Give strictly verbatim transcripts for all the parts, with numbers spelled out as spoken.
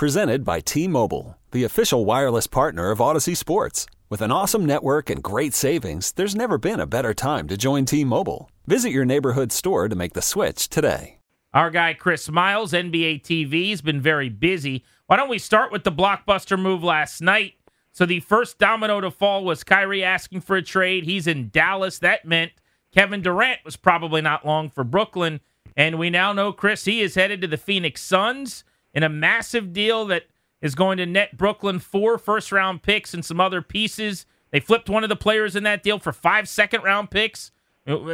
Presented by T-Mobile, the official wireless partner of Odyssey Sports. With an awesome network and great savings, there's never been a better time to join T-Mobile. Visit your neighborhood store to make the switch today. Our guy Chris Miles, N B A T V, has been very busy. Why don't we start with the blockbuster move last night? So the first domino to fall was Kyrie asking for a trade. He's in Dallas. That meant Kevin Durant was probably not long for Brooklyn. And we now know, Chris, he is headed to the Phoenix Suns in a massive deal that is going to net Brooklyn four first-round picks and some other pieces. They flipped one of the players in that deal for five second-round picks.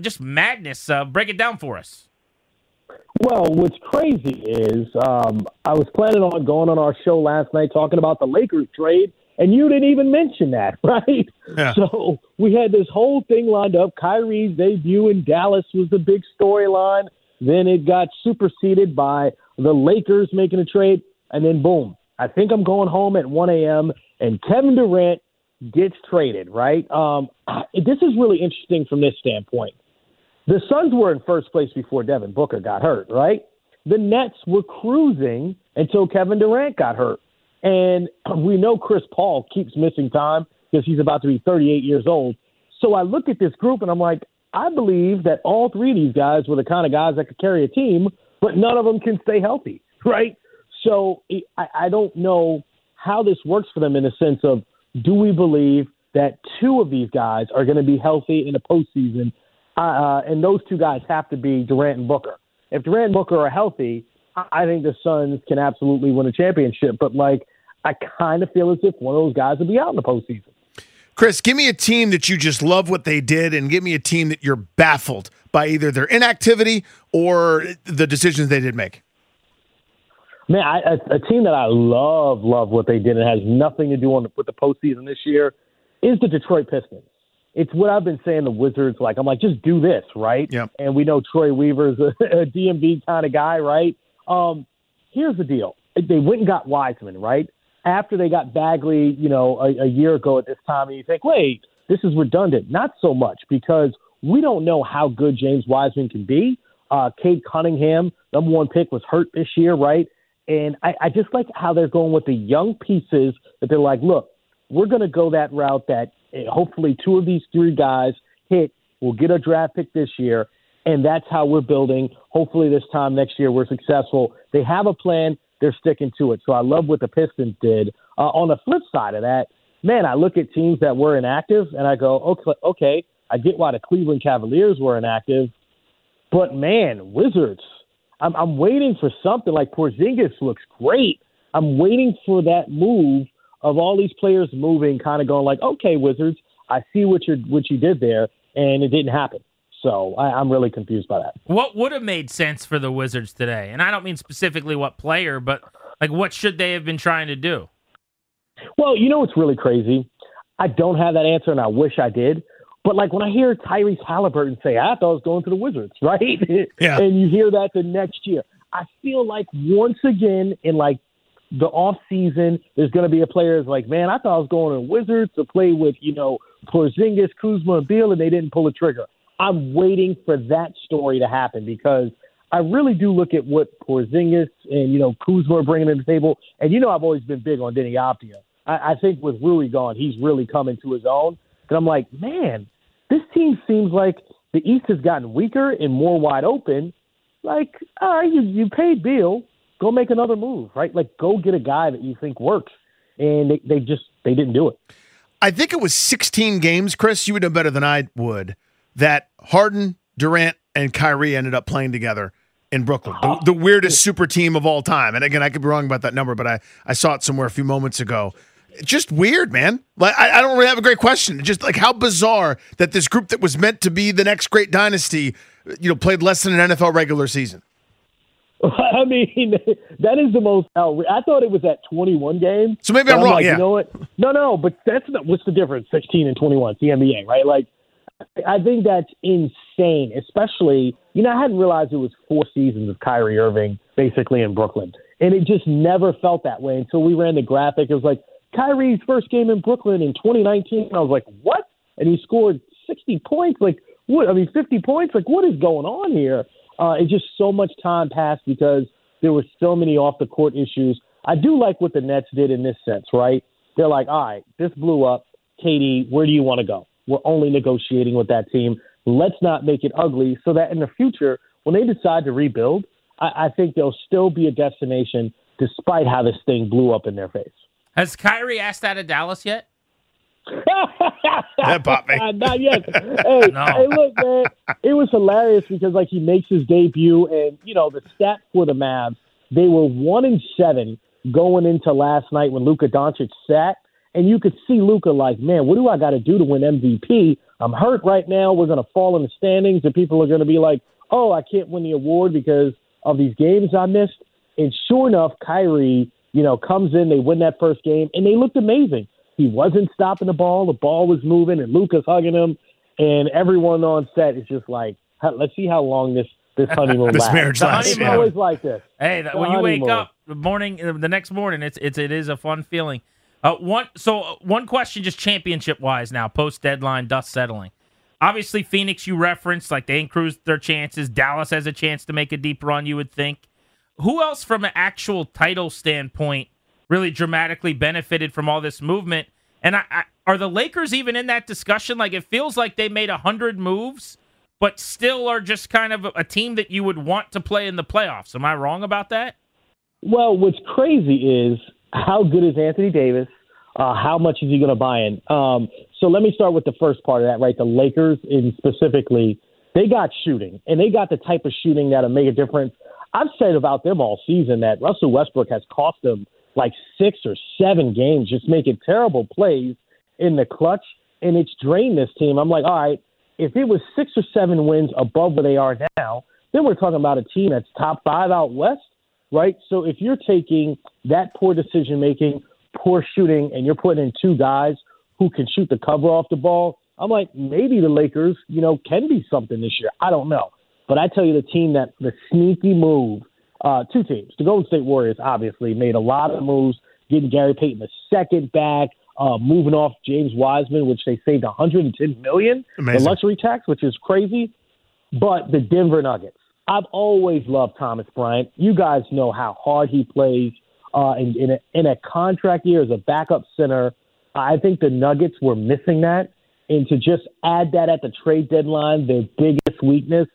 Just madness. Uh, break it down for us. Well, what's crazy is um, I was planning on going on our show last night talking about the Lakers trade, and you didn't even mention that, right? Yeah. So we had this whole thing lined up. Kyrie's debut in Dallas was the big storyline. Then it got superseded by the Lakers making a trade, and then boom. I think I'm going home at one a.m., and Kevin Durant gets traded, right? Um, this is really interesting from this standpoint. The Suns were in first place before Devin Booker got hurt, right? The Nets were cruising until Kevin Durant got hurt. And we know Chris Paul keeps missing time because he's about to be thirty-eight years old. So I look at this group, and I'm like, I believe that all three of these guys were the kind of guys that could carry a team, but none of them can stay healthy, right? So I don't know how this works for them in the sense of, do we believe that two of these guys are going to be healthy in the postseason? Uh, and those two guys have to be Durant and Booker. If Durant and Booker are healthy, I think the Suns can absolutely win a championship. But, like, I kind of feel as if one of those guys will be out in the postseason. Chris, give me a team that you just love what they did, and give me a team that you're baffled by either their inactivity or the decisions they did make. Man, I, a, a team that I love, love what they did and has nothing to do on the, with the postseason this year is the Detroit Pistons. It's what I've been saying the Wizards, like, I'm like, just do this, right? Yep. And we know Troy Weaver's a, a D M V kind of guy, right? Um, here's the deal. They went and got Wiseman, right? After they got Bagley, you know, a, a year ago at this time, and you think, wait, this is redundant. Not so much, because we don't know how good James Wiseman can be. Uh, Cade Cunningham, number one pick, was hurt this year, right? And I, I just like how they're going with the young pieces that they're like, look, we're going to go that route that hopefully two of these three guys hit. We'll get a draft pick this year, and that's how we're building. Hopefully this time next year we're successful. They have a plan. They're sticking to it. So I love what the Pistons did. Uh, on the flip side of that, man, I look at teams that were inactive, and I go, okay, okay, I get why the Cleveland Cavaliers were inactive, but, man, Wizards – I'm, I'm waiting for something. Like Porzingis looks great. I'm waiting for that move of all these players moving, kind of going like, okay, Wizards, I see what you what you did there, and it didn't happen. So I, I'm really confused by that. What would have made sense for the Wizards today? And I don't mean specifically what player, but like what should they have been trying to do? Well, you know what's really crazy? I don't have that answer, and I wish I did. But, like, when I hear Tyrese Halliburton say, I thought I was going to the Wizards, right? Yeah. And you hear that the next year. I feel like once again in, like, the offseason, there's going to be a player that's like, man, I thought I was going to the Wizards to play with, you know, Porzingis, Kuzma, and Beal, and they didn't pull the trigger. I'm waiting for that story to happen, because I really do look at what Porzingis and, you know, Kuzma are bringing to the table. And, you know, I've always been big on Denny Optia. I, I think with Rui gone, he's really coming to his own. And I'm like, man, this team seems like the East has gotten weaker and more wide open. Like, all right, you, you paid Beal. Go make another move, right? Like, go get a guy that you think works. And they, they just they didn't do it. I think it was sixteen games, Chris, you would know better than I would, that Harden, Durant, and Kyrie ended up playing together in Brooklyn. The, the weirdest super team of all time. And, again, I could be wrong about that number, but I, I saw it somewhere a few moments ago. Just weird, man. Like I, I don't really have a great question. Just like how bizarre that this group that was meant to be the next great dynasty, you know, played less than an N F L regular season. I mean, that is the most. Outra- I thought it was at twenty-one games. So maybe I'm wrong. Like, yeah. You know what? No, no, but that's not, what's the difference? sixteen and twenty-one, the N B A, right? Like, I think that's insane. Especially, you know, I hadn't realized it was four seasons of Kyrie Irving basically in Brooklyn, and it just never felt that way until we ran the graphic. It was like, Kyrie's first game in Brooklyn in twenty nineteen, and I was like, what? And he scored sixty points. Like, what? I mean, fifty points? Like, what is going on here? Uh, it's just so much time passed because there were so many off-the-court issues. I do like what the Nets did in this sense, right? They're like, all right, this blew up. K D, where do you want to go? We're only negotiating with that team. Let's not make it ugly so that in the future, when they decide to rebuild, I, I think there'll still be a destination despite how this thing blew up in their face. Has Kyrie asked out of Dallas yet? That popped me. Not yet. Hey, no. Hey, look, man, it was hilarious because, like, he makes his debut, and, you know, the stat for the Mavs, they were one and seven going into last night when Luka Doncic sat, and you could see Luka like, man, what do I got to do to win M V P? I'm hurt right now. We're going to fall in the standings, and people are going to be like, oh, I can't win the award because of these games I missed. And sure enough, Kyrie, you know, comes in, they win that first game, and they looked amazing. He wasn't stopping the ball. The ball was moving, and Luka's hugging him. And everyone on set is just like, let's see how long this, this honeymoon this lasts. Marriage the lasts. Honeymoon yeah. always like this. Hey, the, the when honeymoon. You wake up the morning, the next morning, it's it's it is a fun feeling. Uh, one so one question, just championship wise now, post deadline, dust settling. Obviously, Phoenix, you referenced, like they increased their chances. Dallas has a chance to make a deep run, you would think. Who else, from an actual title standpoint, really dramatically benefited from all this movement? And I, I, are the Lakers even in that discussion? Like, it feels like they made one hundred moves, but still are just kind of a, a team that you would want to play in the playoffs. Am I wrong about that? Well, what's crazy is how good is Anthony Davis? Uh, how much is he going to buy in? Um, so let me start with the first part of that, right? The Lakers, in specifically, they got shooting, and they got the type of shooting that'll make a difference. I've said about them all season that Russell Westbrook has cost them like six or seven games, just making terrible plays in the clutch, and it's drained this team. I'm like, all right, if it was six or seven wins above where they are now, then we're talking about a team that's top five out West, right? So if you're taking that poor decision-making, poor shooting, and you're putting in two guys who can shoot the cover off the ball, I'm like, maybe the Lakers, you know, can be something this year. I don't know. But I tell you, the team that the sneaky move, Uh, two teams. The Golden State Warriors obviously made a lot of moves, getting Gary Payton the second back, uh, moving off James Wiseman, which they saved one hundred ten million dollars, the luxury tax, which is crazy. But the Denver Nuggets. I've always loved Thomas Bryant. You guys know how hard he plays uh, in, in, a, in a contract year as a backup center. I think the Nuggets were missing that. And to just add that at the trade deadline, their biggest weakness,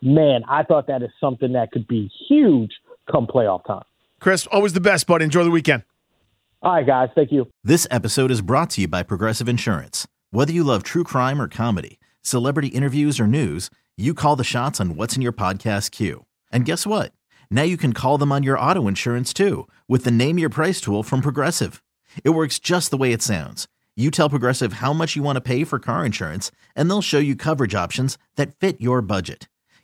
man, I thought that is something that could be huge come playoff time. Chris, always the best, buddy. Enjoy the weekend. All right, guys. Thank you. This episode is brought to you by Progressive Insurance. Whether you love true crime or comedy, celebrity interviews or news, you call the shots on what's in your podcast queue. And guess what? Now you can call them on your auto insurance, too, with the Name Your Price tool from Progressive. It works just the way it sounds. You tell Progressive how much you want to pay for car insurance, and they'll show you coverage options that fit your budget.